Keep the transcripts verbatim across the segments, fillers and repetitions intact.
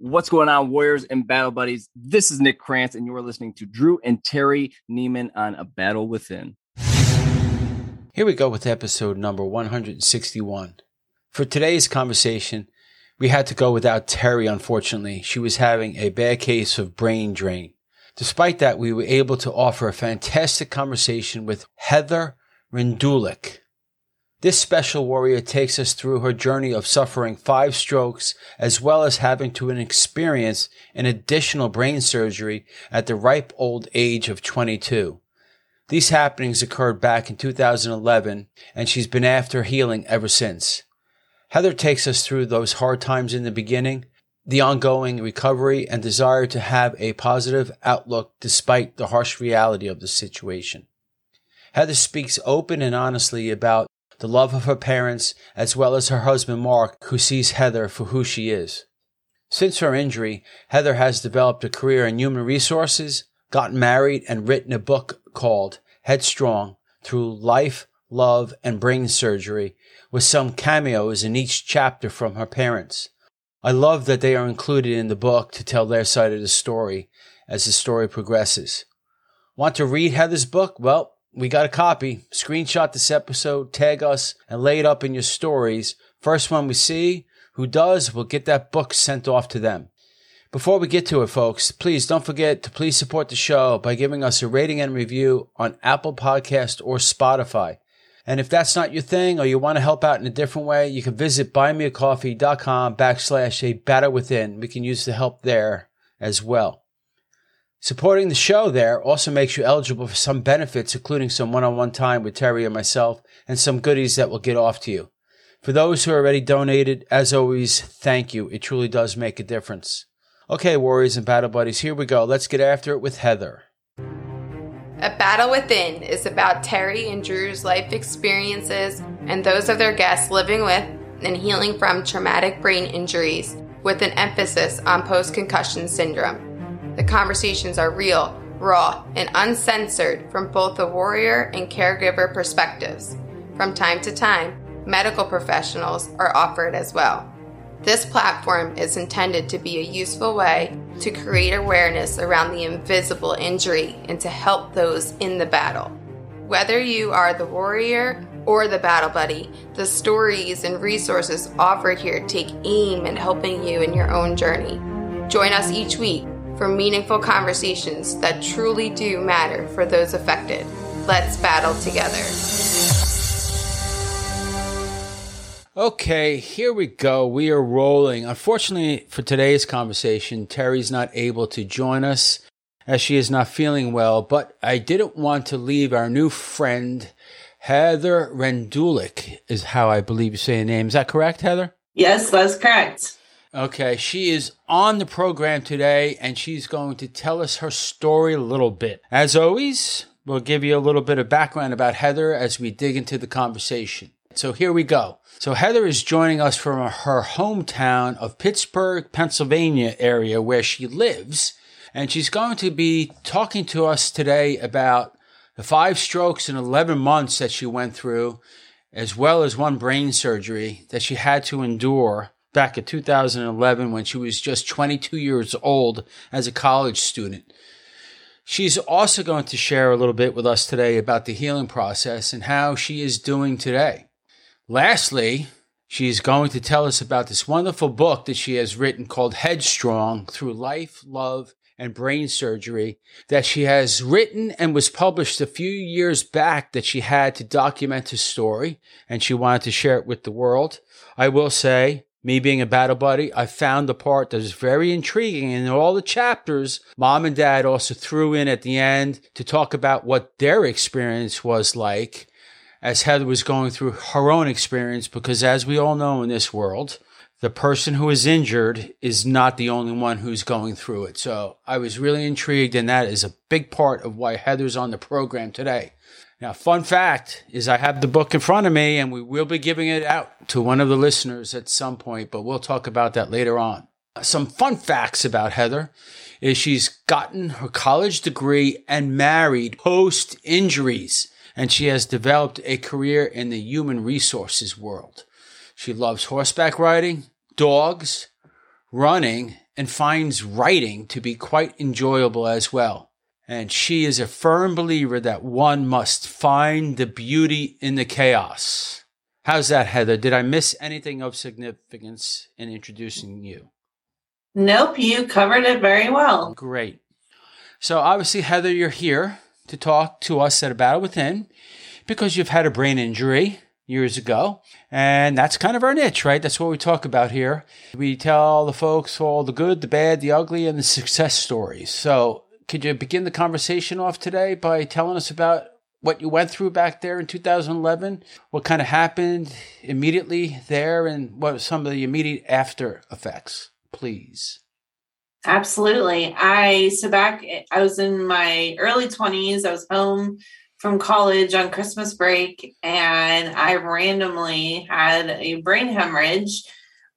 What's going on, warriors and battle buddies? This is Nick Krantz, and you're listening to Drew and Terry Neiman on A Battle Within. Here we go with episode number one hundred sixty-one. For today's conversation, we had to go without Terry, unfortunately. She was having a bad case of brain drain. Despite that, we were able to offer a fantastic conversation with Heather Rendulic. This special warrior takes us through her journey of suffering five strokes, as well as having to experience an additional brain surgery at the ripe old age of twenty-two. These happenings occurred back in two thousand eleven, and she's been after healing ever since. Heather takes us through those hard times in the beginning, the ongoing recovery, and desire to have a positive outlook despite the harsh reality of the situation. Heather speaks open and honestly about the love of her parents, as well as her husband, Mark, who sees Heather for who she is. Since her injury, Heather has developed a career in human resources, gotten married, and written a book called Headstrong Through Life, Love, and Brain Surgery, with some cameos in each chapter from her parents. I love that they are included in the book to tell their side of the story as the story progresses. Want to read Heather's book? Well, we got a copy. Screenshot this episode, tag us, and lay it up in your stories. First one we see who does, we'll get that book sent off to them. Before we get to it, folks, please don't forget to please support the show by giving us a rating and review on Apple Podcast or Spotify. And if that's not your thing or you want to help out in a different way, you can visit buymeacoffee.com backslash a battle within. We can use the help there as well. Supporting the show there also makes you eligible for some benefits, including some one-on-one time with Terry and myself and some goodies that we'll get off to you. For those who already donated, as always, thank you. It truly does make a difference. Okay, warriors and battle buddies, here we go. Let's get after it with Heather. A Battle Within is about Terry and Drew's life experiences and those of their guests living with and healing from traumatic brain injuries, with an emphasis on post-concussion syndrome. The conversations are real, raw, and uncensored from both the warrior and caregiver perspectives. From time to time, medical professionals are offered as well. This platform is intended to be a useful way to create awareness around the invisible injury and to help those in the battle. Whether you are the warrior or the battle buddy, the stories and resources offered here take aim at helping you in your own journey. Join us each week for meaningful conversations that truly do matter for those affected. Let's battle together. Okay, here we go. We are rolling. Unfortunately, for today's conversation, Terry's not able to join us as she is not feeling well, but I didn't want to leave our new friend, Heather Rendulic, is how I believe you say her name. Is that correct, Heather? Yes, that's correct. Okay, she is on the program today, and she's going to tell us her story a little bit. As always, we'll give you a little bit of background about Heather as we dig into the conversation. So here we go. So Heather is joining us from her hometown of Pittsburgh, Pennsylvania area where she lives, and she's going to be talking to us today about the five strokes in eleven months that she went through, as well as one brain surgery that she had to endure back in two thousand eleven when she was just twenty-two years old as a college student. She's also going to share a little bit with us today about the healing process and how she is doing today. Lastly, she's going to tell us about this wonderful book that she has written called Headstrong Through Life, Love, and Brain Surgery that she has written and was published a few years back that she had to document her story, and she wanted to share it with the world. I will say, me being a battle buddy, I found the part that is very intriguing in all the chapters. Mom and Dad also threw in at the end to talk about what their experience was like as Heather was going through her own experience, because as we all know in this world, the person who is injured is not the only one who's going through it. So I was really intrigued, and that is a big part of why Heather's on the program today. Now, fun fact is I have the book in front of me, and we will be giving it out to one of the listeners at some point, but we'll talk about that later on. Some fun facts about Heather is she's gotten her college degree and married post-injuries, and she has developed a career in the human resources world. She loves horseback riding, dogs, running, and finds writing to be quite enjoyable as well. And she is a firm believer that one must find the beauty in the chaos. How's that, Heather? Did I miss anything of significance in introducing you? Nope, you covered it very well. Great. So obviously, Heather, you're here to talk to us at A Battle Within because you've had a brain injury years ago. And that's kind of our niche, right? That's what we talk about here. We tell the folks all the good, the bad, the ugly, and the success stories. So could you begin the conversation off today by telling us about what you went through back there in two thousand eleven, what kind of happened immediately there, and what were some of the immediate after effects, please? Absolutely. I, so back, I was in my early twenties. I was home from college on Christmas break, and I randomly had a brain hemorrhage.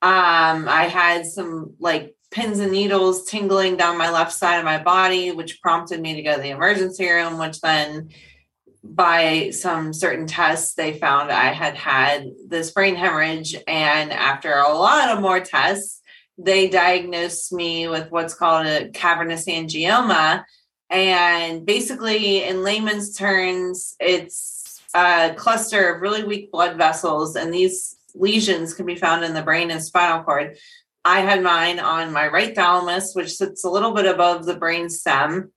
Um, I had some like pins and needles tingling down my left side of my body, which prompted me to go to the emergency room, which then by some certain tests, they found I had had this brain hemorrhage. And after a lot of more tests, they diagnosed me with what's called a cavernous angioma. And basically, in layman's terms, it's a cluster of really weak blood vessels, and these lesions can be found in the brain and spinal cord. I had mine on my right thalamus, which sits a little bit above the brain stem.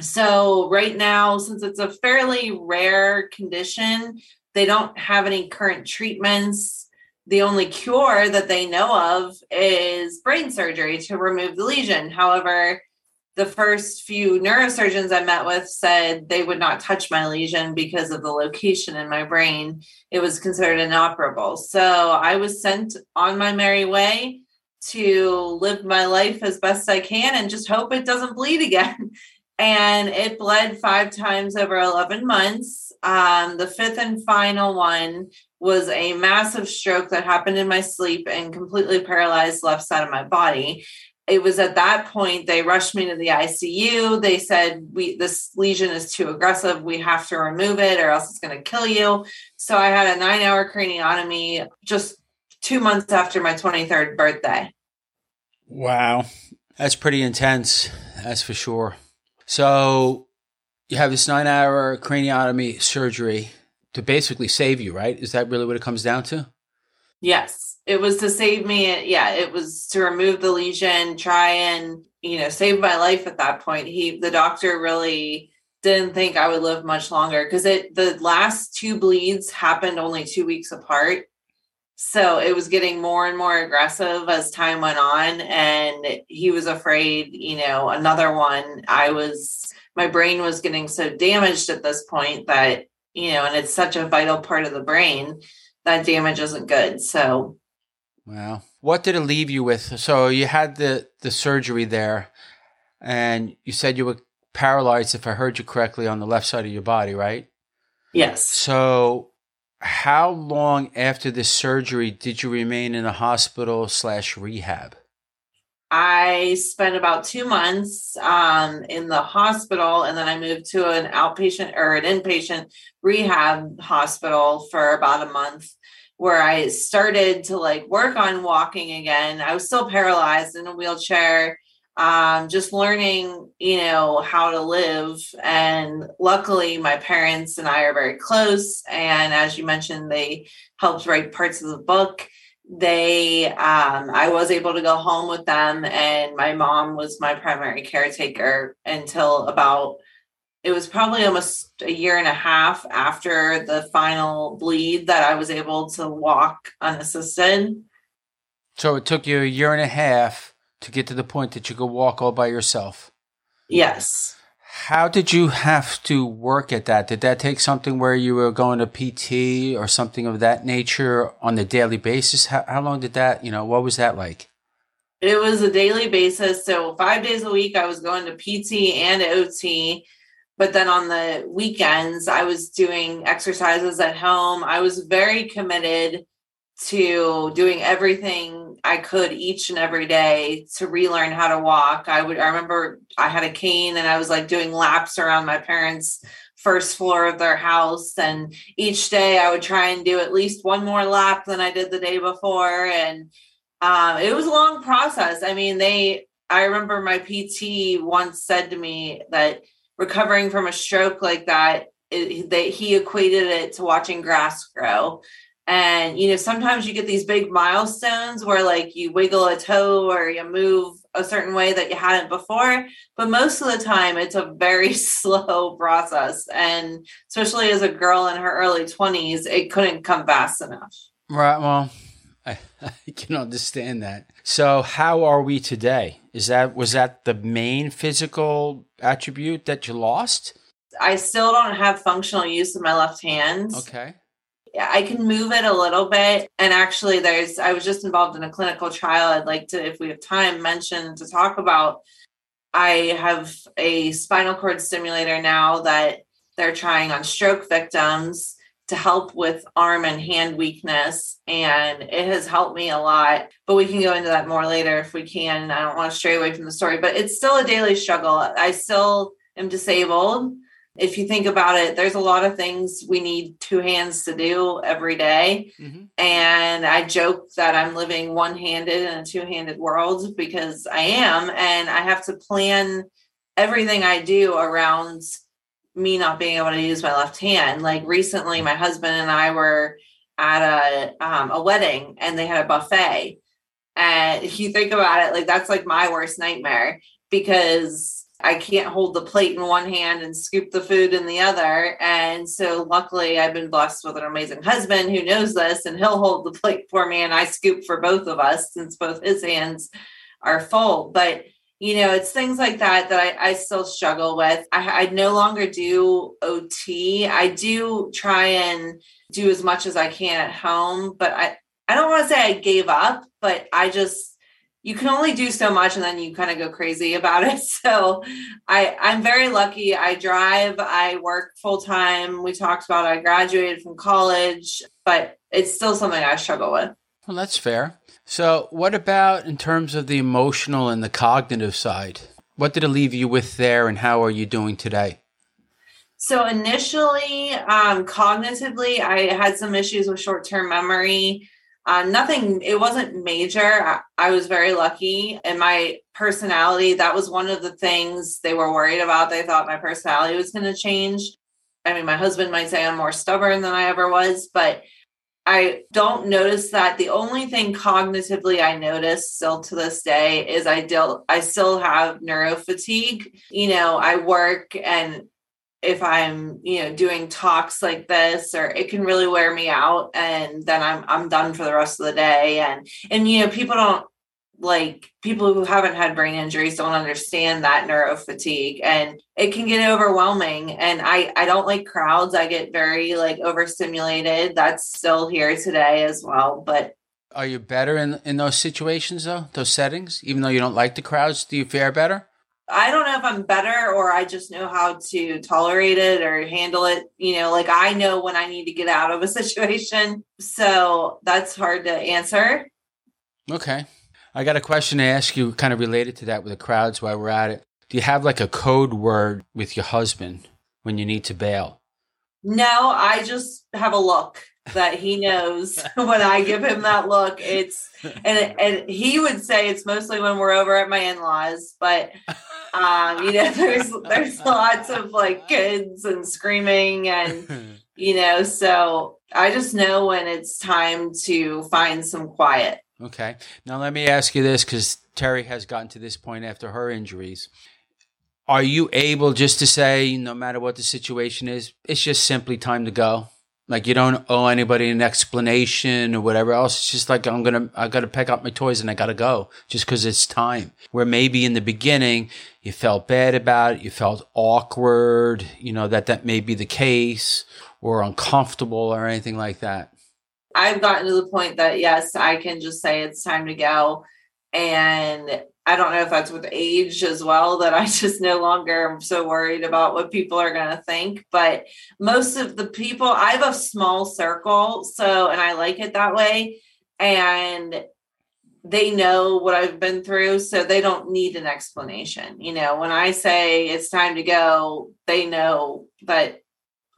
So right now, since it's a fairly rare condition, they don't have any current treatments. The only cure that they know of is brain surgery to remove the lesion. However, the first few neurosurgeons I met with said they would not touch my lesion because of the location in my brain. It was considered inoperable. So I was sent on my merry way to live my life as best I can and just hope it doesn't bleed again. And it bled five times over eleven months. Um, the fifth and final one was a massive stroke that happened in my sleep and completely paralyzed the left side of my body. It was at that point they rushed me to the I C U. They said, "We this lesion is too aggressive. We have to remove it or else it's going to kill you." So I had a nine-hour craniotomy just two months after my twenty-third birthday. Wow. That's pretty intense. That's for sure. So you have this nine-hour craniotomy surgery to basically save you, right? Is that really what it comes down to? Yes, it was to save me. Yeah, it was to remove the lesion, try and, you know, save my life at that point. He, the doctor really didn't think I would live much longer because it, the last two bleeds happened only two weeks apart. So it was getting more and more aggressive as time went on. And he was afraid, you know, another one, I was, my brain was getting so damaged at this point that, you know, and it's such a vital part of the brain. That damage isn't good. So, wow. What did it leave you with? So you had the, the surgery there and you said you were paralyzed, if I heard you correctly, on the left side of your body, right? Yes. So how long after this surgery did you remain in a hospital slash rehab? I spent about two months um, in the hospital, and then I moved to an outpatient or an inpatient rehab hospital for about a month where I started to like work on walking again. I was still paralyzed in a wheelchair, um, just learning, you know, how to live. And luckily my parents and I are very close. And as you mentioned, they helped write parts of the book. They, um, I was able to go home with them, and my mom was my primary caretaker until about, it was probably almost a year and a half after the final bleed that I was able to walk unassisted. So it took you a year and a half to get to the point that you could walk all by yourself? Yes. How did you have to work at that? Did that take something where you were going to P T or something of that nature on a daily basis? How, how long did that, you know, what was that like? It was a daily basis. So five days a week, I was going to P T and O T. But then on the weekends, I was doing exercises at home. I was very committed to doing everything I could each and every day to relearn how to walk. I would, I remember I had a cane and I was like doing laps around my parents' first floor of their house. And each day I would try and do at least one more lap than I did the day before. And Um, it was a long process. I mean, they, I remember my P T once said to me that recovering from a stroke like that, it, that he equated it to watching grass grow. And, you know, sometimes you get these big milestones where like you wiggle a toe or you move a certain way that you hadn't before, but most of the time it's a very slow process. And especially as a girl in her early twenties, it couldn't come fast enough. Right. Well, I, I can understand that. So how are we today? Is that, was that the main physical attribute that you lost? I still don't have functional use of my left hand. Okay. I can move it a little bit. And actually there's, I was just involved in a clinical trial. I'd like to, if we have time, mention to talk about. I have a spinal cord stimulator now that they're trying on stroke victims to help with arm and hand weakness. And it has helped me a lot, but we can go into that more later if we can. I don't want to stray away from the story, but it's still a daily struggle. I still am disabled. If you think about it, there's a lot of things we need two hands to do every day. Mm-hmm. And I joke that I'm living one-handed in a two-handed world because I am. And I have to plan everything I do around me not being able to use my left hand. Like recently, my husband and I were at a, um, a wedding and they had a buffet. And if you think about it, like that's like my worst nightmare because I can't hold the plate in one hand and scoop the food in the other. And so luckily I've been blessed with an amazing husband who knows this and he'll hold the plate for me. And I scoop for both of us since both his hands are full, but you know, it's things like that, that I, I still struggle with. I, I no longer do O T. I do try and do as much as I can at home, but I, I don't want to say I gave up, but I just, you can only do so much and then you kind of go crazy about it. So I, I'm very lucky. I drive, I work full time. We talked about I graduated from college, but it's still something I struggle with. Well, that's fair. So what about in terms of the emotional and the cognitive side? What did it leave you with there and how are you doing today? So initially, um, cognitively, I had some issues with short-term memory. Uh, nothing, it wasn't major. I, I was very lucky. And my personality, that was one of the things they were worried about. They thought my personality was going to change. I mean, my husband might say I'm more stubborn than I ever was, but I don't notice that. The only thing cognitively I notice still to this day is I, deal, I still have neurofatigue. You know, I work and if I'm, you know, doing talks like this, or it can really wear me out and then I'm, I'm done for the rest of the day. And, and, you know, people don't like people who haven't had brain injuries don't understand that neurofatigue and it can get overwhelming. And I, I don't like crowds. I get very like overstimulated. That's still here today as well, but. Are you better in, in those situations though, those settings, even though you don't like the crowds, do you fare better? I don't know if I'm better or I just know how to tolerate it or handle it. You know, like I know when I need to get out of a situation. So that's hard to answer. Okay. I got a question to ask you kind of related to that with the crowds while we're at it. Do you have like a code word with your husband when you need to bail? No, I just have a look that he knows when I give him that look. It's, and and he would say it's mostly when we're over at my in-laws, but um, you know, there's, there's lots of like kids and screaming and, you know, so I just know when it's time to find some quiet. Okay. Now let me ask you this, because Terry has gotten to this point after her injuries. Are you able just to say, no matter what the situation is, it's just simply time to go? Like you don't owe anybody an explanation or whatever else. It's just like, I'm going to, I got to pick up my toys and I got to go just because it's time. Where maybe in the beginning you felt bad about it. You felt awkward, you know, that that may be the case or uncomfortable or anything like that. I've gotten to the point that yes, I can just say it's time to go. And I don't know if that's with age as well, that I just no longer am so worried about what people are going to think. But most of the people, I have a small circle, so, and I like it that way. And they know what I've been through, so they don't need an explanation. You know, when I say it's time to go, they know that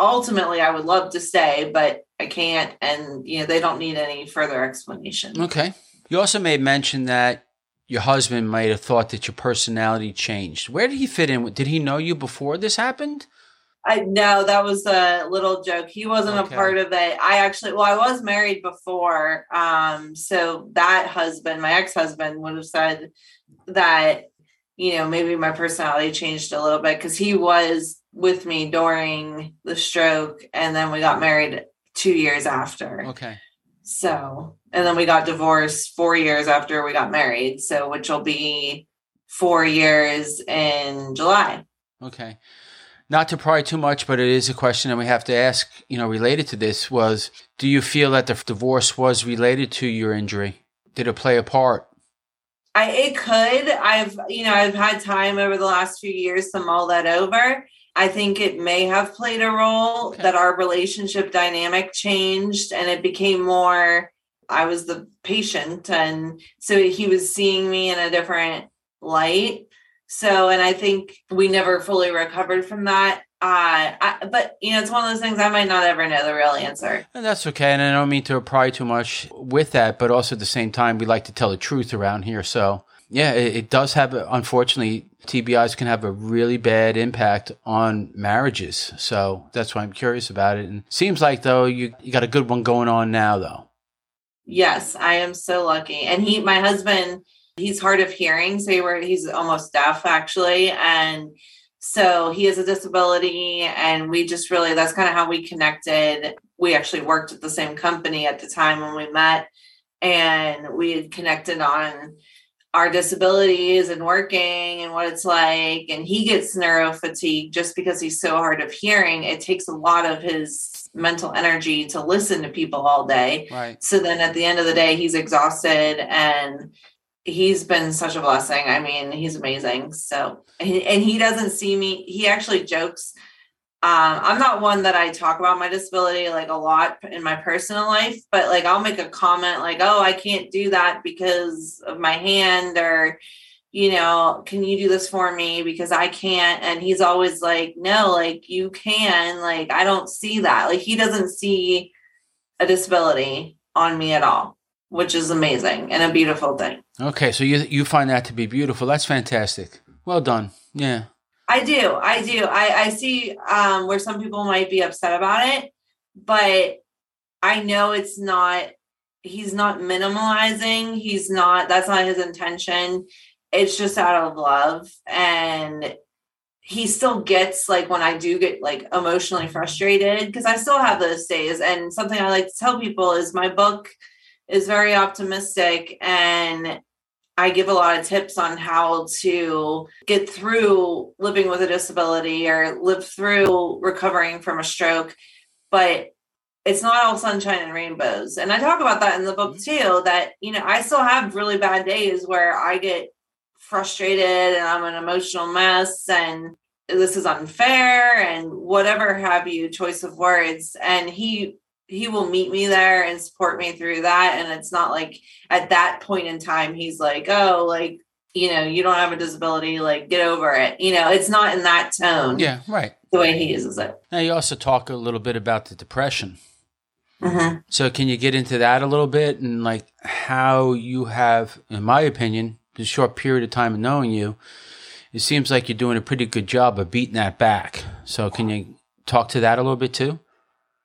ultimately I would love to stay, but I can't. And, you know, they don't need any further explanation. Okay. You also made mention that your husband might have thought that your personality changed. Where did he fit in? Did he know you before this happened? I, no, that was a little joke. He wasn't okay. a part of it. I actually, well, I was married before. Um, so that husband, my ex-husband, would have said that, you know, maybe my personality changed a little bit because he was with me during the stroke. And then we got married two years after. Okay. So, and then we got divorced four years after we got married. So, which will be four years in July. Okay. Not to pry too much, but it is a question that we have to ask, you know, related to this was, do you feel that the divorce was related to your injury? Did it play a part? I, it could. I've, you know, I've had time over the last few years to mull that over. I think it may have played a role okay. that our relationship dynamic changed and it became more, I was the patient and so he was seeing me in a different light. So, and I think we never fully recovered from that. Uh, I, but, you know, it's one of those things I might not ever know the real answer. And that's okay. And I don't mean to pry too much with that, but also at the same time, we like to tell the truth around here. So, yeah, it, it does have, a, unfortunately, T B Is can have a really bad impact on marriages. So that's why I'm curious about it. And seems like, though, you, you got a good one going on now, though. Yes, I am so lucky. And he, my husband... He's hard of hearing, so he were, he's almost deaf, actually, and so he has a disability, and we just really, that's kind of how we connected. We actually worked at the same company at the time when we met, and we had connected on our disabilities and working and what it's like, and he gets neurofatigue just because he's so hard of hearing. It takes a lot of his mental energy to listen to people all day, right. So then at the end of the day, he's exhausted, and he's been such a blessing. I mean, he's amazing. So, and, and he doesn't see me. He actually jokes. Um, I'm not one that I talk about my disability like a lot in my personal life, but like, I'll make a comment like, oh, I can't do that because of my hand, or, you know, can you do this for me? Because I can't. And he's always like, no, like you can, like, I don't see that. Like he doesn't see a disability on me at all, which is amazing and a beautiful thing. Okay, so you you find that to be beautiful. That's fantastic. Well done. Yeah. I do. I do. I, I see um, where some people might be upset about it, but I know it's not, he's not minimalizing. He's not, that's not his intention. It's just out of love. And he still gets, like, when I do get, like, emotionally frustrated, because I still have those days. And something I like to tell people is my book is very optimistic, and I give a lot of tips on how to get through living with a disability or live through recovering from a stroke, but it's not all sunshine and rainbows. And I talk about that in the book too, that, you know, I still have really bad days where I get frustrated and I'm an emotional mess and this is unfair and whatever have you, choice of words. And he He will meet me there and support me through that. And it's not like at that point in time, he's like, oh, like, you know, you don't have a disability, like get over it. You know, it's not in that tone. Yeah, right. The way he uses it. Now you also talk a little bit about the depression. Mm-hmm. So can you get into that a little bit and like how you have, in my opinion, the short period of time of knowing you, it seems like you're doing a pretty good job of beating that back. So can you talk to that a little bit too?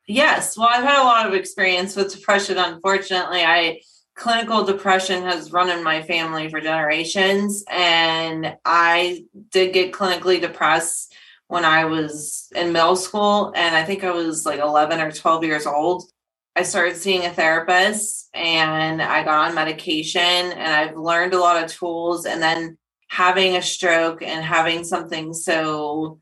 Yes. Well, I've had a lot of experience with depression. Unfortunately, I clinical depression has run in my family for generations. And I did get clinically depressed when I was in middle school. And I think I was like eleven or twelve years old. I started seeing a therapist and I got on medication and I've learned a lot of tools. And then having a stroke and having something so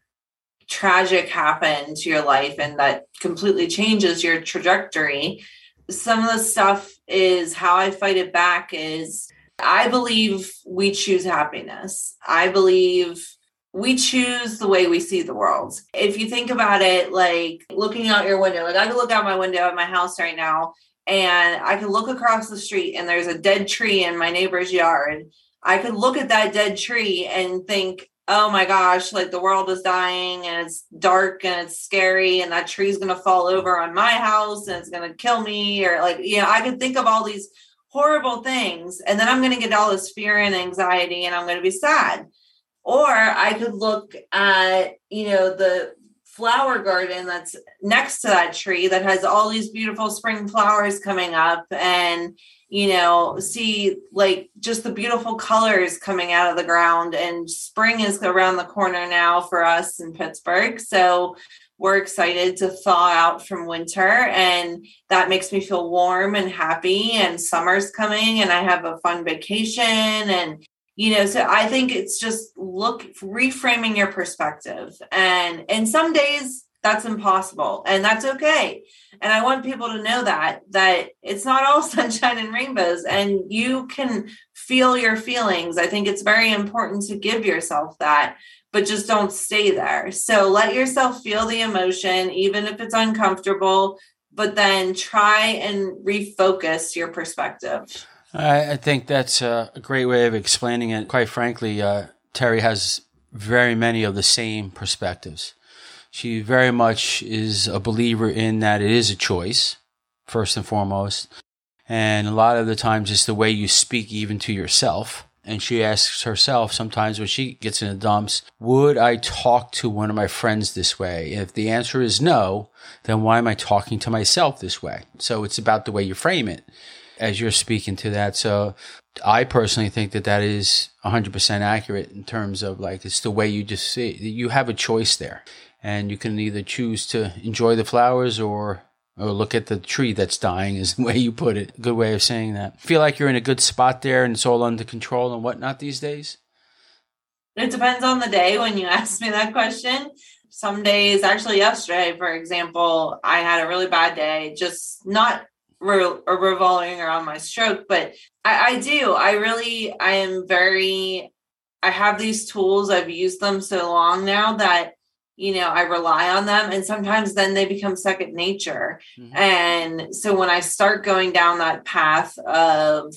tragic happen to your life and that completely changes your trajectory. Some of the stuff is how I fight it back is I believe we choose happiness. I believe we choose the way we see the world. If you think about it, like looking out your window, like I could look out my window at my house right now and I could look across the street and there's a dead tree in my neighbor's yard. I could look at that dead tree and think, oh my gosh, like the world is dying and it's dark and it's scary and that tree's going to fall over on my house and it's going to kill me, or like, you know, I could think of all these horrible things, and then I'm going to get all this fear and anxiety, and I'm going to be sad. Or I could look at, you know, the flower garden that's next to that tree that has all these beautiful spring flowers coming up, and, you know, see like just the beautiful colors coming out of the ground, and spring is around the corner now for us in Pittsburgh. So we're excited to thaw out from winter, and that makes me feel warm and happy, and summer's coming and I have a fun vacation. And, you know, so I think it's just look, reframing your perspective. And, and some days that's impossible, and that's okay. And I want people to know that, that it's not all sunshine and rainbows, and you can feel your feelings. I think it's very important to give yourself that, but just don't stay there. So let yourself feel the emotion, even if it's uncomfortable, but then try and refocus your perspective. I, I think that's a great way of explaining it. Quite frankly, uh, Terry has very many of the same perspectives. She very much is a believer in that it is a choice, first and foremost. And a lot of the times it's the way you speak even to yourself. And she asks herself sometimes when she gets in the dumps, would I talk to one of my friends this way? If the answer is no, then why am I talking to myself this way? So it's about the way you frame it as you're speaking to that. So I personally think that that is one hundred percent accurate in terms of like, it's the way you just see it. You have a choice there. And you can either choose to enjoy the flowers or or look at the tree that's dying is the way you put it. Good way of saying that. Feel like you're in a good spot there and it's all under control and whatnot these days? It depends on the day when you ask me that question. Some days, actually yesterday, for example, I had a really bad day, just not re- revolving around my stroke. But I, I do. I really, I am very, I have these tools. I've used them so long now that you know, I rely on them, and sometimes then they become second nature. Mm-hmm. And so when I start going down that path of,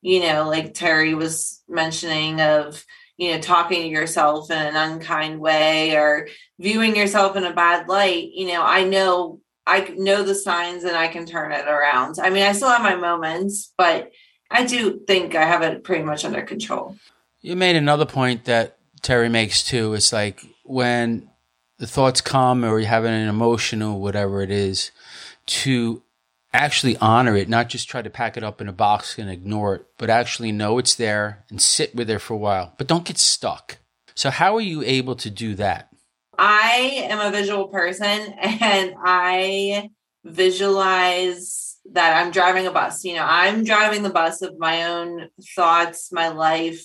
you know, like Terry was mentioning of, you know, talking to yourself in an unkind way or viewing yourself in a bad light, you know, I know, I know the signs and I can turn it around. I mean, I still have my moments, but I do think I have it pretty much under control. You made another point that Terry makes too. It's like when the thoughts come or you're having an emotion or whatever it is, to actually honor it, not just try to pack it up in a box and ignore it, but actually know it's there and sit with it for a while, but don't get stuck. So how are you able to do that? I am a visual person, and I visualize that I'm driving a bus. You know, I'm driving the bus of my own thoughts, my life.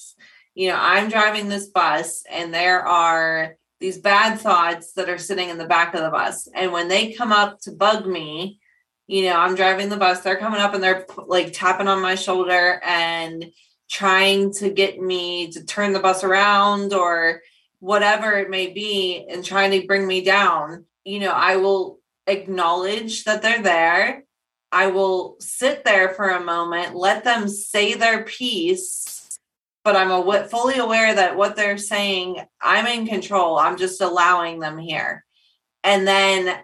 You know, I'm driving this bus, and there are these bad thoughts that are sitting in the back of the bus. And when they come up to bug me, you know, I'm driving the bus, they're coming up and they're like tapping on my shoulder and trying to get me to turn the bus around or whatever it may be and trying to bring me down. You know, I will acknowledge that they're there. I will sit there for a moment, let them say their piece. But I'm aw- fully aware that what they're saying, I'm in control. I'm just allowing them here. And then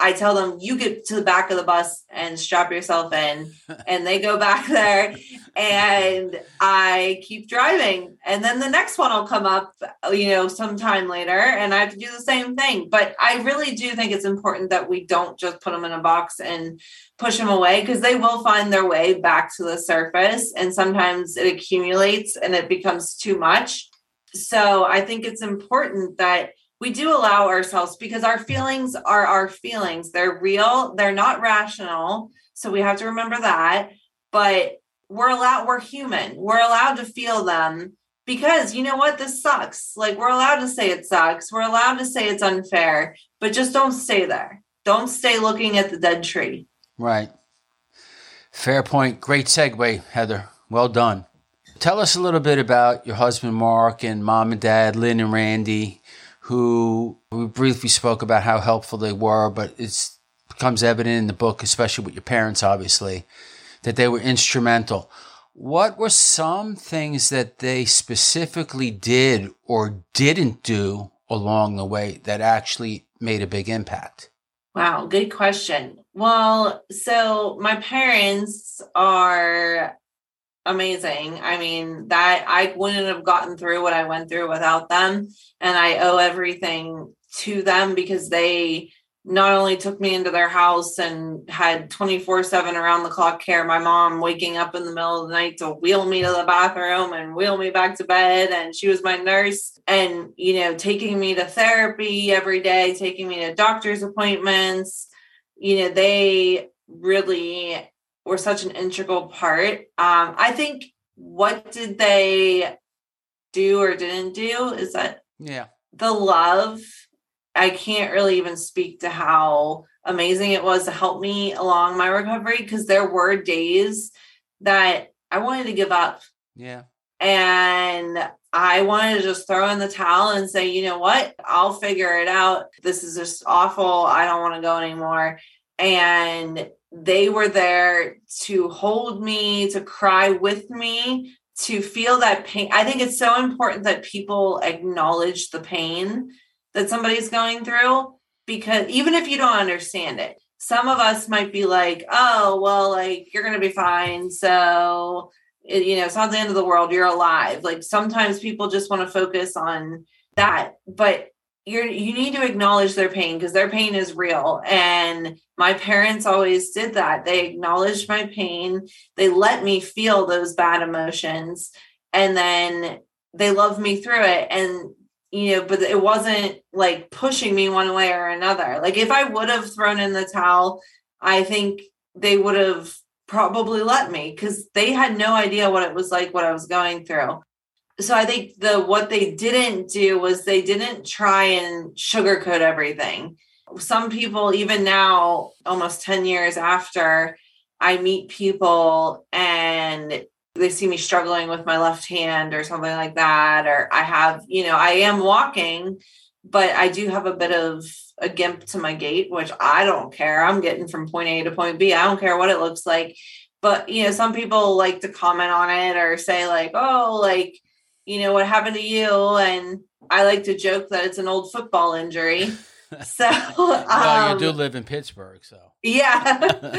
I tell them, you get to the back of the bus and strap yourself in. And they go back there and I keep driving. And then the next one will come up, you know, sometime later. And I have to do the same thing. But I really do think it's important that we don't just put them in a box and push them away, because they will find their way back to the surface. And sometimes it accumulates and it becomes too much. So I think it's important that we do allow ourselves, because our feelings are our feelings. They're real. They're not rational. So we have to remember that, but we're allowed, we're human. We're allowed to feel them because you know what? This sucks. Like we're allowed to say it sucks. We're allowed to say it's unfair, but just don't stay there. Don't stay looking at the dead tree. Right. Fair point. Great segue, Heather. Well done. Tell us a little bit about your husband, Mark, and mom and dad, Lynn and Randy, who we briefly spoke about how helpful they were, but it becomes evident in the book, especially with your parents, obviously, that they were instrumental. What were some things that they specifically did or didn't do along the way that actually made a big impact? Wow, good question. Well, so my parents are amazing. I mean, that I wouldn't have gotten through what I went through without them. And I owe everything to them because they not only took me into their house and had twenty-four seven around the clock care, my mom waking up in the middle of the night to wheel me to the bathroom and wheel me back to bed. And she was my nurse and, you know, taking me to therapy every day, taking me to doctor's appointments. You know, they really were such an integral part. Um, I think what did they do or didn't do is that yeah, the love. I can't really even speak to how amazing it was to help me along my recovery, because there were days that I wanted to give up. Yeah. And I wanted to just throw in the towel and say, you know what, I'll figure it out. This is just awful. I don't want to go anymore. And they were there to hold me, to cry with me, to feel that pain. I think it's so important that people acknowledge the pain that somebody's going through, because even if you don't understand it, some of us might be like, oh, well, like you're going to be fine. So, it, you know, it's not the end of the world. You're alive. Like sometimes people just want to focus on that, but you're, you need to acknowledge their pain because their pain is real. And my parents always did that. They acknowledged my pain. They let me feel those bad emotions and then they loved me through it. And you know, but it wasn't like pushing me one way or another. Like if I would have thrown in the towel, I think they would have probably let me because they had no idea what it was like, what I was going through. So I think the, what they didn't do was they didn't try and sugarcoat everything. Some people, even now, almost ten years after, I meet people and they see me struggling with my left hand or something like that. Or I have, you know, I am walking, but I do have a bit of a gimp to my gait, which I don't care. I'm getting from point A to point B. I don't care what it looks like. But, you know, some people like to comment on it or say like, oh, like, you know, what happened to you? And I like to joke that it's an old football injury. So um, well, you do live in Pittsburgh. So yeah,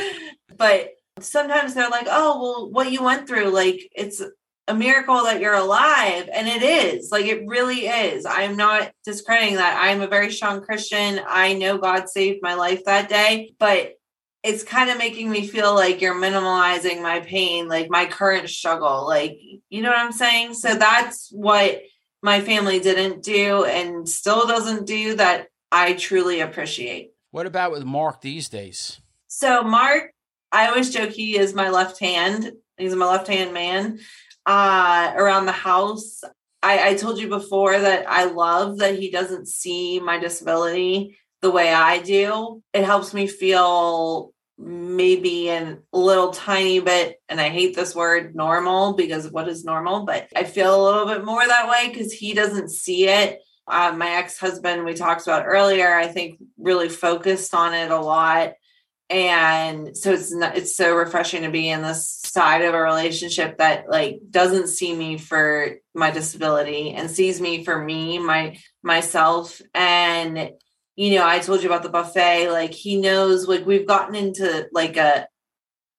but sometimes they're like, oh, well, what you went through, like, it's a miracle that you're alive. And it is, like, it really is. I'm not discrediting that. I'm a very strong Christian. I know God saved my life that day, but it's kind of making me feel like you're minimalizing my pain, like my current struggle, like, you know what I'm saying? So that's what my family didn't do and still doesn't do that I truly appreciate. What about with Mark these days? So Mark, I always joke he is my left hand. He's my left hand man uh, around the house. I, I told you before that I love that he doesn't see my disability the way I do. It helps me feel maybe a little tiny bit, and I hate this word normal because what is normal? But I feel a little bit more that way because he doesn't see it. Uh, my ex-husband we talked about earlier, I think really focused on it a lot. And so it's not, it's so refreshing to be in this side of a relationship that like doesn't see me for my disability and sees me for me, my, myself. And, you know, I told you about the buffet, like he knows, like we've gotten into like a,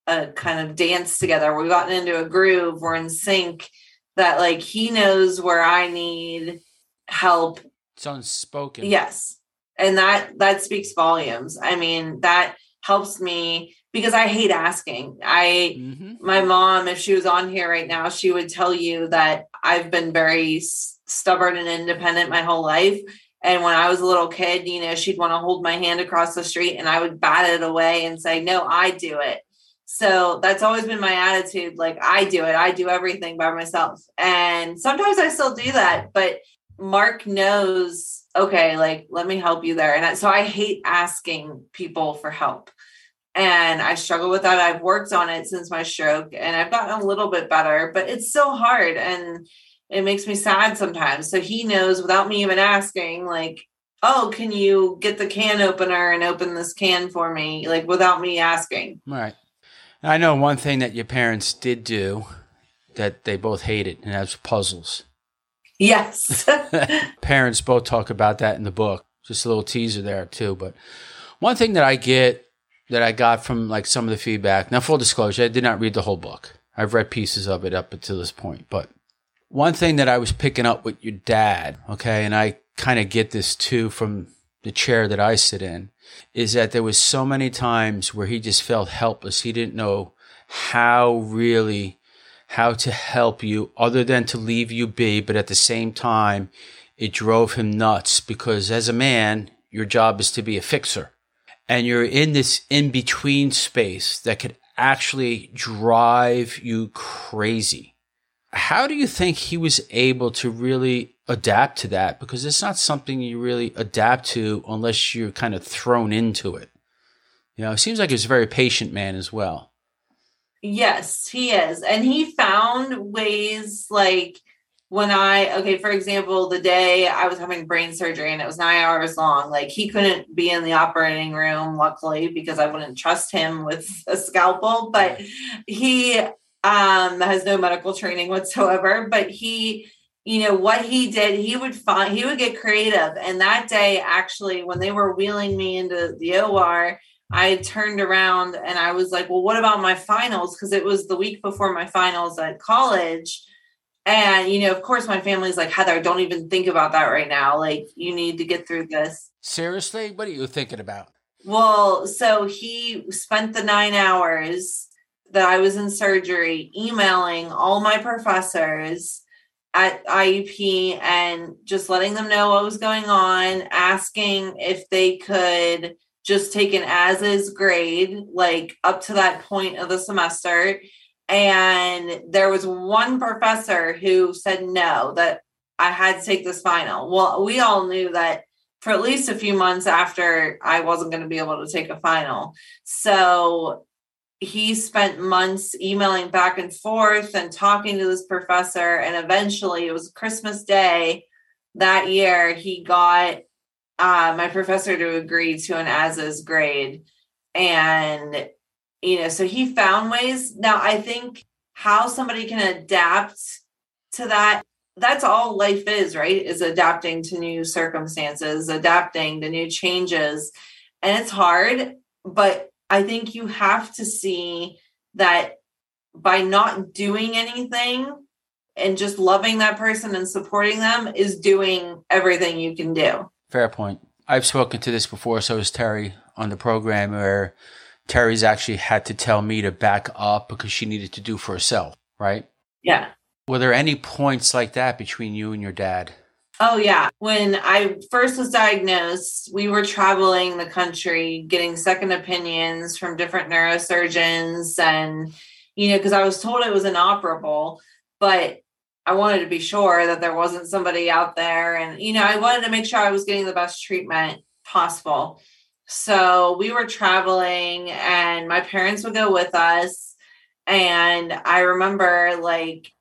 a kind of dance together. We've gotten into a groove. We're in sync that like, he knows where I need help. It's unspoken. Yes. And that, that speaks volumes. I mean, that helps me because I hate asking. I, mm-hmm. My mom, if she was on here right now, she would tell you that I've been very s- stubborn and independent my whole life. And when I was a little kid, you know, she'd want to hold my hand across the street and I would bat it away and say, no, I do it. So that's always been my attitude. Like I do it. I do everything by myself. And sometimes I still do that, but Mark knows, okay, like, let me help you there. And so I hate asking people for help. And I struggle with that. I've worked on it since my stroke and I've gotten a little bit better, but it's so hard and it makes me sad sometimes. So he knows without me even asking, like, oh, can you get the can opener and open this can for me? Like without me asking. Right. I know one thing that your parents did do that they both hated, and that's puzzles. Yes. Parents both talk about that in the book. Just a little teaser there too. But one thing that I get that I got from like some of the feedback, now full disclosure, I did not read the whole book. I've read pieces of it up until this point. But one thing that I was picking up with your dad, okay, and I kind of get this too from the chair that I sit in, is that there was so many times where he just felt helpless. He didn't know how really, how to help you other than to leave you be. But at the same time, it drove him nuts because as a man, your job is to be a fixer. And you're in this in-between space that could actually drive you crazy. How do you think he was able to really adapt to that? Because it's not something you really adapt to unless you're kind of thrown into it. You know, it seems like he was a very patient man as well. Yes, he is. And he found ways, like when I, okay, for example, the day I was having brain surgery and it was nine hours long, like he couldn't be in the operating room, luckily, because I wouldn't trust him with a scalpel, but he um, has no medical training whatsoever. But he, you know, what he did, he would find, he would get creative. And that day, actually, when they were wheeling me into the O R, I turned around and I was like, well, what about my finals? Because it was the week before my finals at college. And, you know, of course, my family's like, Heather, don't even think about that right now. Like, you need to get through this. Seriously? What are you thinking about? Well, so he spent the nine hours that I was in surgery emailing all my professors at I U P and just letting them know what was going on, asking if they could just take an as-is grade, like up to that point of the semester. And there was one professor who said no, that I had to take this final. Well, we all knew that for at least a few months after, I wasn't going to be able to take a final. So he spent months emailing back and forth and talking to this professor. And eventually it was Christmas Day that year. He got uh, my professor to agree to an as-is grade. And you know, so he found ways. Now, I think how somebody can adapt to that, that's all life is, right? Is adapting to new circumstances, adapting to new changes. And it's hard, but I think you have to see that by not doing anything and just loving that person and supporting them is doing everything you can do. Fair point. I've spoken to this before. So is Terry on the program where Terry's actually had to tell me to back up because she needed to do for herself, right? Yeah. Were there any points like that between you and your dad? Oh, yeah. When I first was diagnosed, we were traveling the country, getting second opinions from different neurosurgeons. And, you know, because I was told it was inoperable, but I wanted to be sure that there wasn't somebody out there. And, you know, I wanted to make sure I was getting the best treatment possible. So we were traveling and my parents would go with us. And I remember like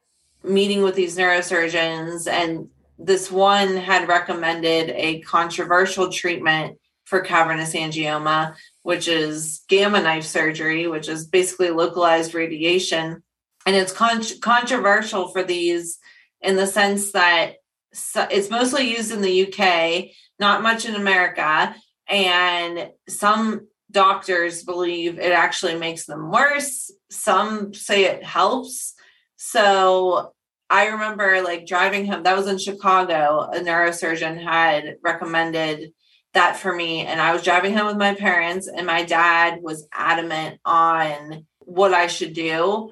meeting with these neurosurgeons, and this one had recommended a controversial treatment for cavernous angioma, which is gamma knife surgery, which is basically localized radiation. And it's con- controversial for these in the sense that it's mostly used in the U K, not much in America. And some doctors believe it actually makes them worse. Some say it helps. So I remember like driving home, that was in Chicago, a neurosurgeon had recommended that for me. And I was driving home with my parents and my dad was adamant on what I should do.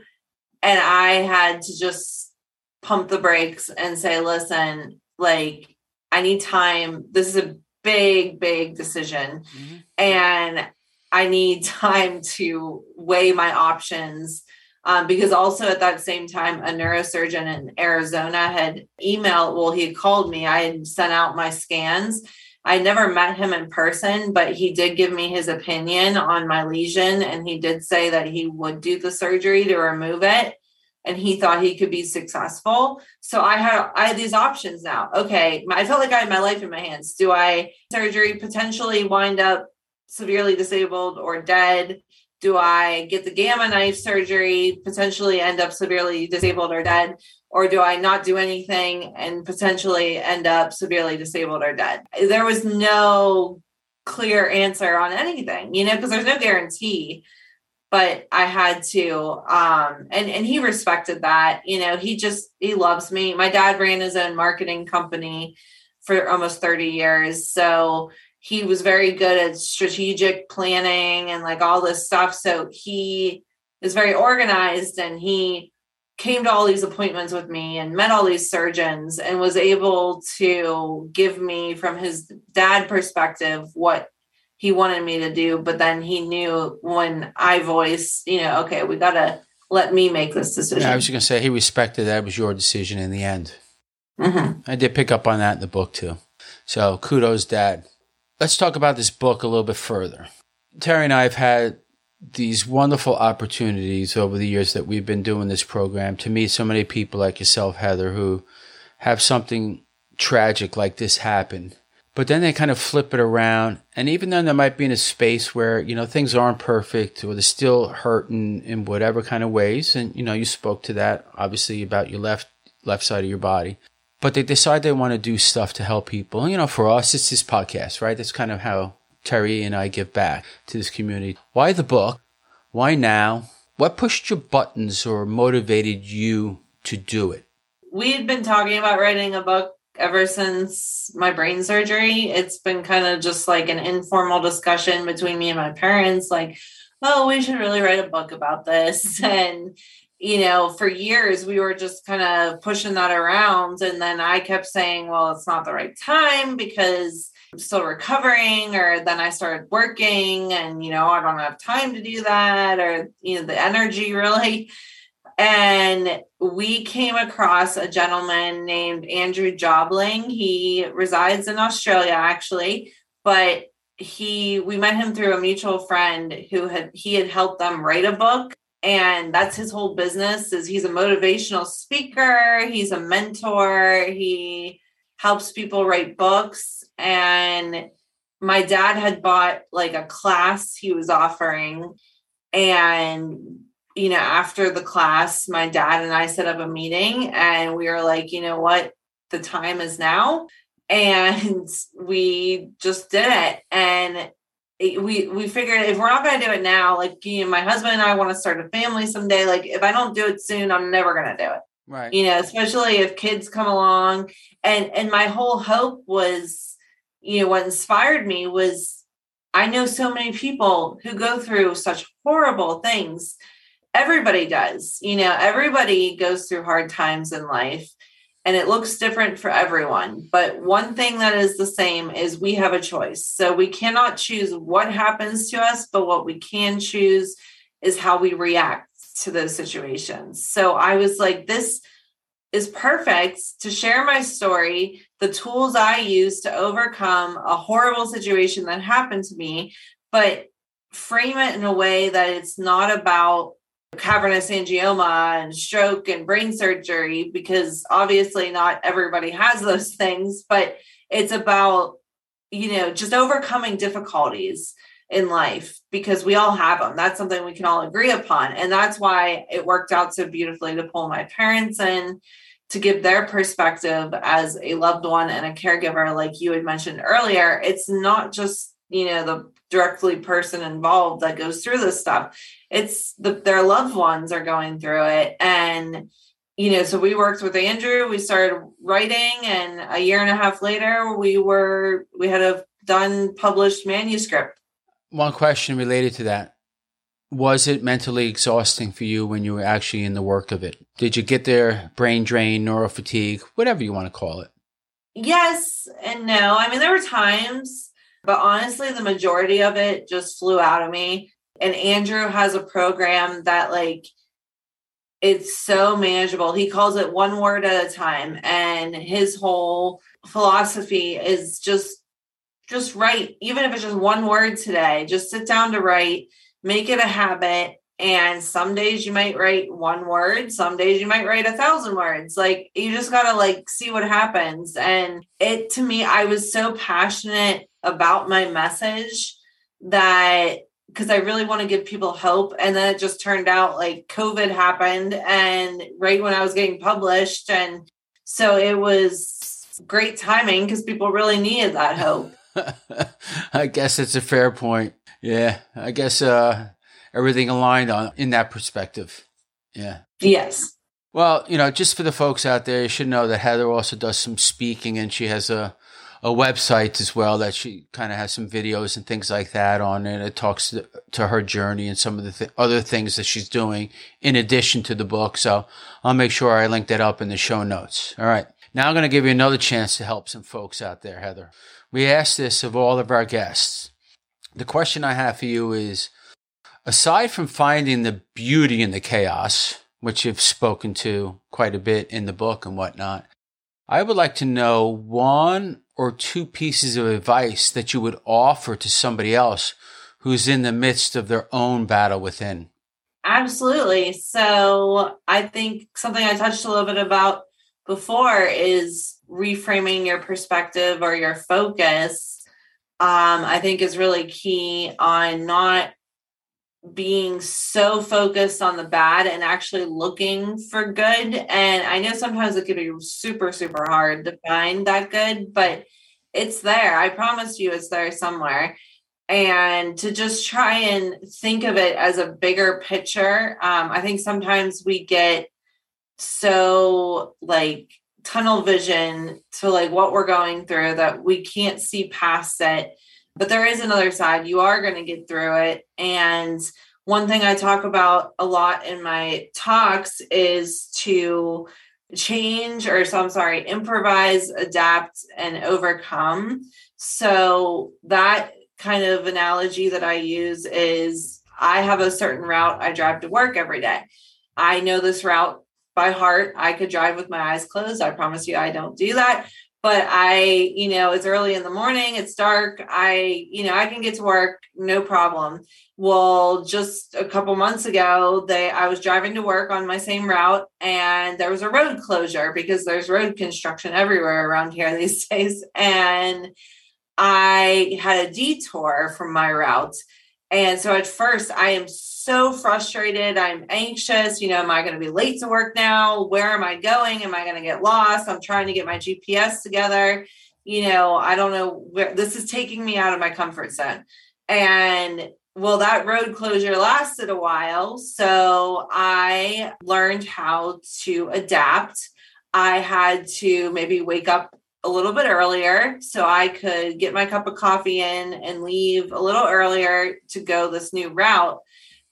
And I had to just pump the brakes and say, listen, like I need time. This is a big, big decision. Mm-hmm. And I need time to weigh my options. Um, because also at that same time, a neurosurgeon in Arizona had emailed, well, he had called me. I had sent out my scans. I never met him in person, but he did give me his opinion on my lesion. And he did say that he would do the surgery to remove it. And he thought he could be successful. So I had I had these options now. Okay, I felt like I had my life in my hands. Do I surgery potentially wind up severely disabled or dead? Do I get the gamma knife surgery, potentially end up severely disabled or dead? Or do I not do anything and potentially end up severely disabled or dead? There was no clear answer on anything, you know, because there's no guarantee. but I had to, um, and, and he respected that, you know, he just, he loves me. My dad ran his own marketing company for almost thirty years. So he was very good at strategic planning and like all this stuff. So he is very organized, and he came to all these appointments with me and met all these surgeons and was able to give me, from his dad perspective, what he wanted me to do. But then he knew when I voiced, you know, okay, we got to let me make this decision. Yeah, I was just going to say, he respected that it was your decision in the end. Mm-hmm. I did pick up on that in the book too. So kudos, Dad. Let's talk about this book a little bit further. Terry and I have had these wonderful opportunities over the years that we've been doing this program to meet so many people like yourself, Heather, who have something tragic like this happen. But then they kind of flip it around. And even though they might be in a space where, you know, things aren't perfect or they're still hurting in whatever kind of ways. And, you know, you spoke to that, obviously, about your left left side of your body. But they decide they want to do stuff to help people. And, you know, for us, it's this podcast, right? That's kind of how Terry and I give back to this community. Why the book? Why now? What pushed your buttons or motivated you to do it? We had been talking about writing a book ever since my brain surgery. It's been kind of just like an informal discussion between me and my parents, like, oh, we should really write a book about this. And, you know, for years we were just kind of pushing that around. And then I kept saying, well, it's not the right time because I'm still recovering, or then I started working and, you know, I don't have time to do that, or, you know, the energy really. And we came across a gentleman named Andrew Jobling. He resides in Australia, actually, but he we met him through a mutual friend who had he had helped them write a book. And that's his whole business, is he's a motivational speaker. He's a mentor. He helps people write books. And my dad had bought like a class he was offering, and you know, after the class, my dad and I set up a meeting, and we were like, you know what, the time is now. And we just did it. And we, we figured if we're not going to do it now, like, you know, my husband and I want to start a family someday. Like, if I don't do it soon, I'm never going to do it. Right. You know, especially if kids come along. And, and my whole hope was, you know, what inspired me was I know so many people who go through such horrible things. Everybody does, you know, everybody goes through hard times in life, and it looks different for everyone. But one thing that is the same is we have a choice. So we cannot choose what happens to us, but what we can choose is how we react to those situations. So I was like, this is perfect to share my story, the tools I use to overcome a horrible situation that happened to me, but frame it in a way that it's not about cavernous angioma and stroke and brain surgery, because obviously not everybody has those things, but it's about, you know, just overcoming difficulties in life, because we all have them. That's something we can all agree upon. And that's why it worked out so beautifully to pull my parents in to give their perspective as a loved one and a caregiver. Like you had mentioned earlier, it's not just, you know, the directly person involved that goes through this stuff. It's the, their loved ones are going through it. And, you know, so we worked with Andrew, we started writing, and a year and a half later, we were, we had a done published manuscript. One question related to that. Was it mentally exhausting for you when you were actually in the work of it? Did you get there, brain drain, neurofatigue, whatever you want to call it? Yes and no. I mean, there were times, but honestly, the majority of it just flew out of me. And Andrew has a program that, like, it's so manageable. He calls it one word at a time. And his whole philosophy is just, just write. Even if it's just one word today, just sit down to write, make it a habit. And some days you might write one word. Some days you might write a thousand words. Like, you just got to like see what happens. And it, to me, I was so passionate about my message that, because I really want to give people hope. And then it just turned out like COVID happened, and right when I was getting published. And so it was great timing because people really needed that hope. I guess it's a fair point. Yeah. I guess, uh, everything aligned on in that perspective. Yeah. Yes. Well, you know, just for the folks out there, you should know that Heather also does some speaking, and she has a, a website as well that she kind of has some videos and things like that on, and it talks to, to her journey and some of the th- other things that she's doing in addition to the book. So I'll make sure I link that up in the show notes. All right. Now I'm going to give you another chance to help some folks out there, Heather. We asked this of all of our guests. The question I have for you is, aside from finding the beauty in the chaos, which you've spoken to quite a bit in the book and whatnot, I would like to know one or two pieces of advice that you would offer to somebody else who's in the midst of their own battle within. Absolutely. So I think something I touched a little bit about before is reframing your perspective or your focus, um, I think is really key on not being so focused on the bad and actually looking for good. And I know sometimes it can be super, super hard to find that good, but it's there. I promise you it's there somewhere. And to just try and think of it as a bigger picture. Um, I think sometimes we get so like tunnel vision to like what we're going through that we can't see past it. But there is another side. You are going to get through it. And one thing I talk about a lot in my talks is to change or so I'm sorry, improvise, adapt, and overcome. So that kind of analogy that I use is I have a certain route I drive to work every day. I know this route by heart. I could drive with my eyes closed. I promise you, I don't do that. But I, you know, it's early in the morning, it's dark. I, you know, I can get to work, no problem. Well, just a couple months ago, they, I was driving to work on my same route and there was a road closure because there's road construction everywhere around here these days. And I had a detour from my route. And so at first I am so frustrated. I'm anxious. You know, am I going to be late to work now? Where am I going? Am I going to get lost? I'm trying to get my G P S together. You know, I don't know where this is taking me out of my comfort zone. And well, that road closure lasted a while. So I learned how to adapt. I had to maybe wake up a little bit earlier so I could get my cup of coffee in and leave a little earlier to go this new route.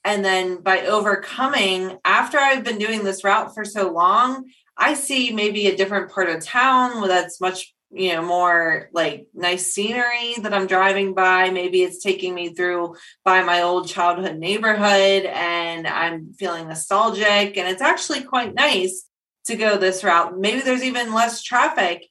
And then by overcoming, after I've been doing this route for so long, I see maybe a different part of town that's much, you know, more like nice scenery that I'm driving by. Maybe it's taking me through by my old childhood neighborhood and I'm feeling nostalgic and it's actually quite nice to go this route. Maybe there's even less traffic.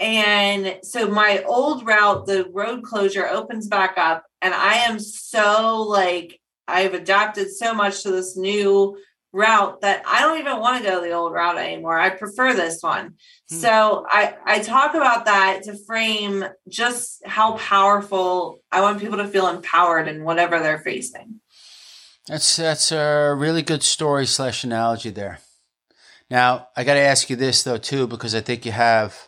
And so my old route, the road closure opens back up and I am so like, I've adapted so much to this new route that I don't even want to go the old route anymore. I prefer this one. Hmm. So I, I talk about that to frame just how powerful I want people to feel empowered in whatever they're facing. That's, that's a really good story slash analogy there. Now I got to ask you this though, too, because I think you have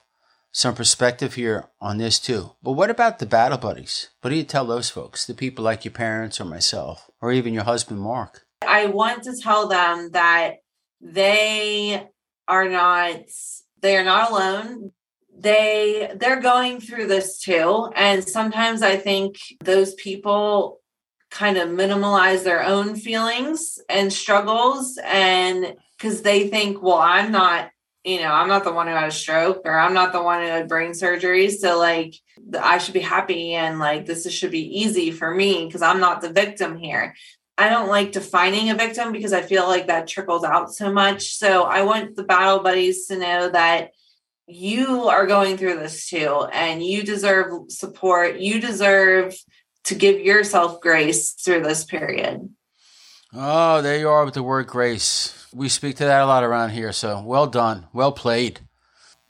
some perspective here on this too. But what about the battle buddies? What do you tell those folks, the people like your parents or myself, or even your husband, Mark? I want to tell them that they are not, they are not alone. They, they're going through this too. And sometimes I think those people kind of minimalize their own feelings and struggles. And because they think, well, I'm not, you know, I'm not the one who had a stroke or I'm not the one who had brain surgery. So like I should be happy and like this should be easy for me because I'm not the victim here. I don't like defining a victim because I feel like that trickles out so much. So I want the battle buddies to know that you are going through this too and you deserve support. You deserve to give yourself grace through this period. Oh, there you are with the word grace. We speak to that a lot around here, so well done. Well played.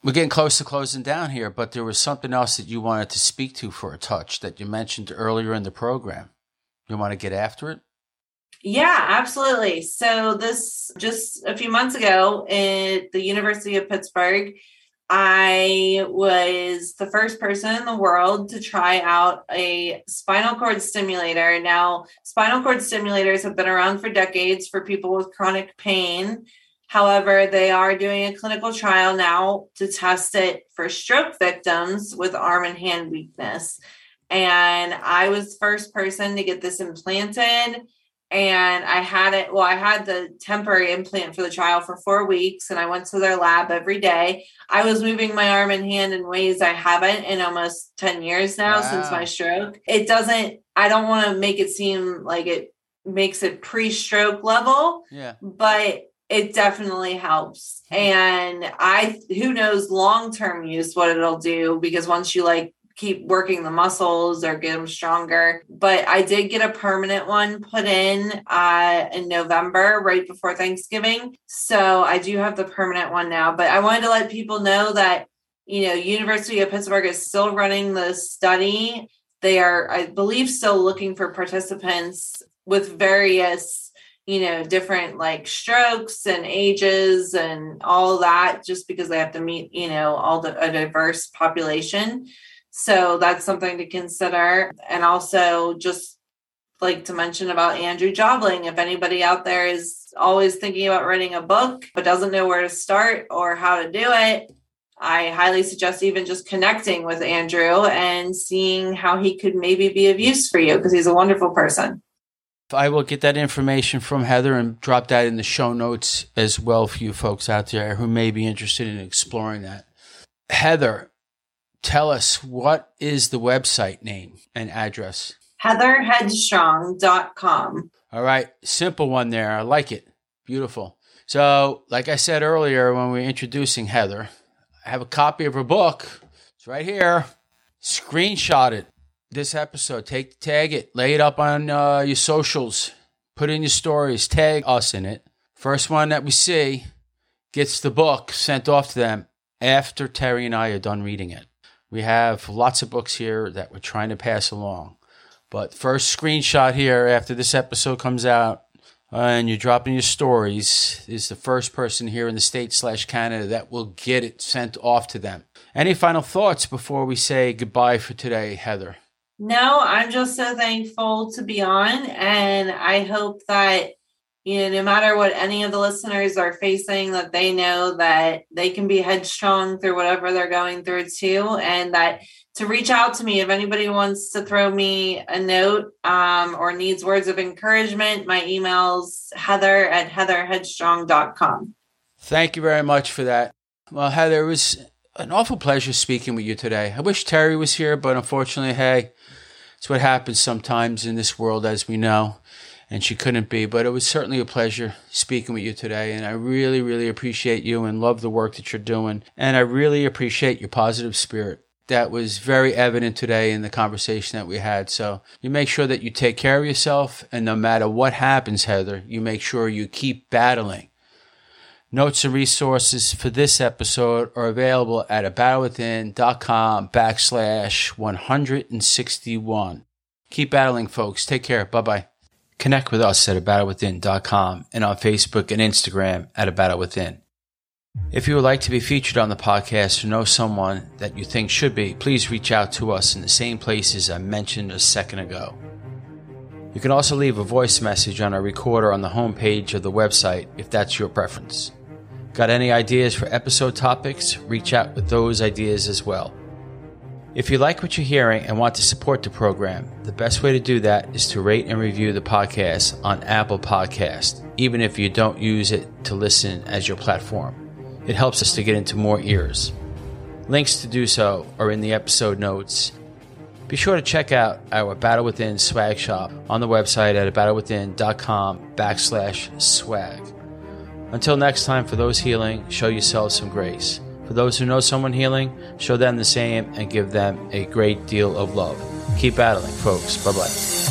We're getting close to closing down here, but there was something else that you wanted to speak to for a touch that you mentioned earlier in the program. You want to get after it? Yeah, absolutely. So this, just a few months ago at the University of Pittsburgh, I was the first person in the world to try out a spinal cord stimulator. Now, spinal cord stimulators have been around for decades for people with chronic pain. However, they are doing a clinical trial now to test it for stroke victims with arm and hand weakness. And I was the first person to get this implanted. And I had it, well, I had the temporary implant for the trial for four weeks and I went to their lab every day. I was moving my arm and hand in ways I haven't in almost ten years now. Wow. Since my stroke. It doesn't, I don't want to make it seem like it makes it pre-stroke level, yeah, but it definitely helps. And I, who knows long-term use, what it'll do, because once you like keep working the muscles or get them stronger. But I did get a permanent one put in uh, in November, right before Thanksgiving. So I do have the permanent one now, but I wanted to let people know that, you know, University of Pittsburgh is still running the study. They are, I believe, still looking for participants with various, you know, different like strokes and ages and all that, just because they have to meet, you know, all the a diverse population. So that's something to consider. And also just like to mention about Andrew Jobling. If anybody out there is always thinking about writing a book, but doesn't know where to start or how to do it, I highly suggest even just connecting with Andrew and seeing how he could maybe be of use for you, because he's a wonderful person. I will get that information from Heather and drop that in the show notes as well for you folks out there who may be interested in exploring that. Heather, tell us, what is the website name and address? Heather Headstrong dot com. All right. Simple one there. I like it. Beautiful. So like I said earlier when we were introducing Heather, I have a copy of her book. It's right here. Screenshot it. This episode. Take Tag it. Lay it up on uh, your socials. Put in your stories. Tag us in it. First one that we see gets the book sent off to them after Terry and I are done reading it. We have lots of books here that we're trying to pass along. But first screenshot here after this episode comes out uh, and you're dropping your stories is the first person here in the States slash Canada that will get it sent off to them. Any final thoughts before we say goodbye for today, Heather? No, I'm just so thankful to be on. And I hope that, you know, no matter what any of the listeners are facing, that they know that they can be headstrong through whatever they're going through too. And that to reach out to me, if anybody wants to throw me a note um, or needs words of encouragement, my email's Heather at Heather Headstrong dot com. Thank you very much for that. Well, Heather, it was an awful pleasure speaking with you today. I wish Terry was here, but unfortunately, hey, it's what happens sometimes in this world, as we know. And she couldn't be, but it was certainly a pleasure speaking with you today. And I really, really appreciate you and love the work that you're doing. And I really appreciate your positive spirit. That was very evident today in the conversation that we had. So you make sure that you take care of yourself. And no matter what happens, Heather, you make sure you keep battling. Notes and resources for this episode are available at a battle within dot com backslash one sixty-one. Keep battling, folks. Take care. Bye-bye. Connect with us at a battle within dot com and on Facebook and Instagram at A Battle Within. If you would like to be featured on the podcast or know someone that you think should be, please reach out to us in the same places I mentioned a second ago. You can also leave a voice message on our recorder on the homepage of the website if that's your preference. Got any ideas for episode topics? Reach out with those ideas as well. If you like what you're hearing and want to support the program, the best way to do that is to rate and review the podcast on Apple Podcast, even if you don't use it to listen as your platform. It helps us to get into more ears. Links to do so are in the episode notes. Be sure to check out our Battle Within swag shop on the website at a battle within dot com backslash swag. Until next time, for those healing, show yourselves some grace. For those who know someone healing, show them the same and give them a great deal of love. Keep battling, folks. Bye-bye.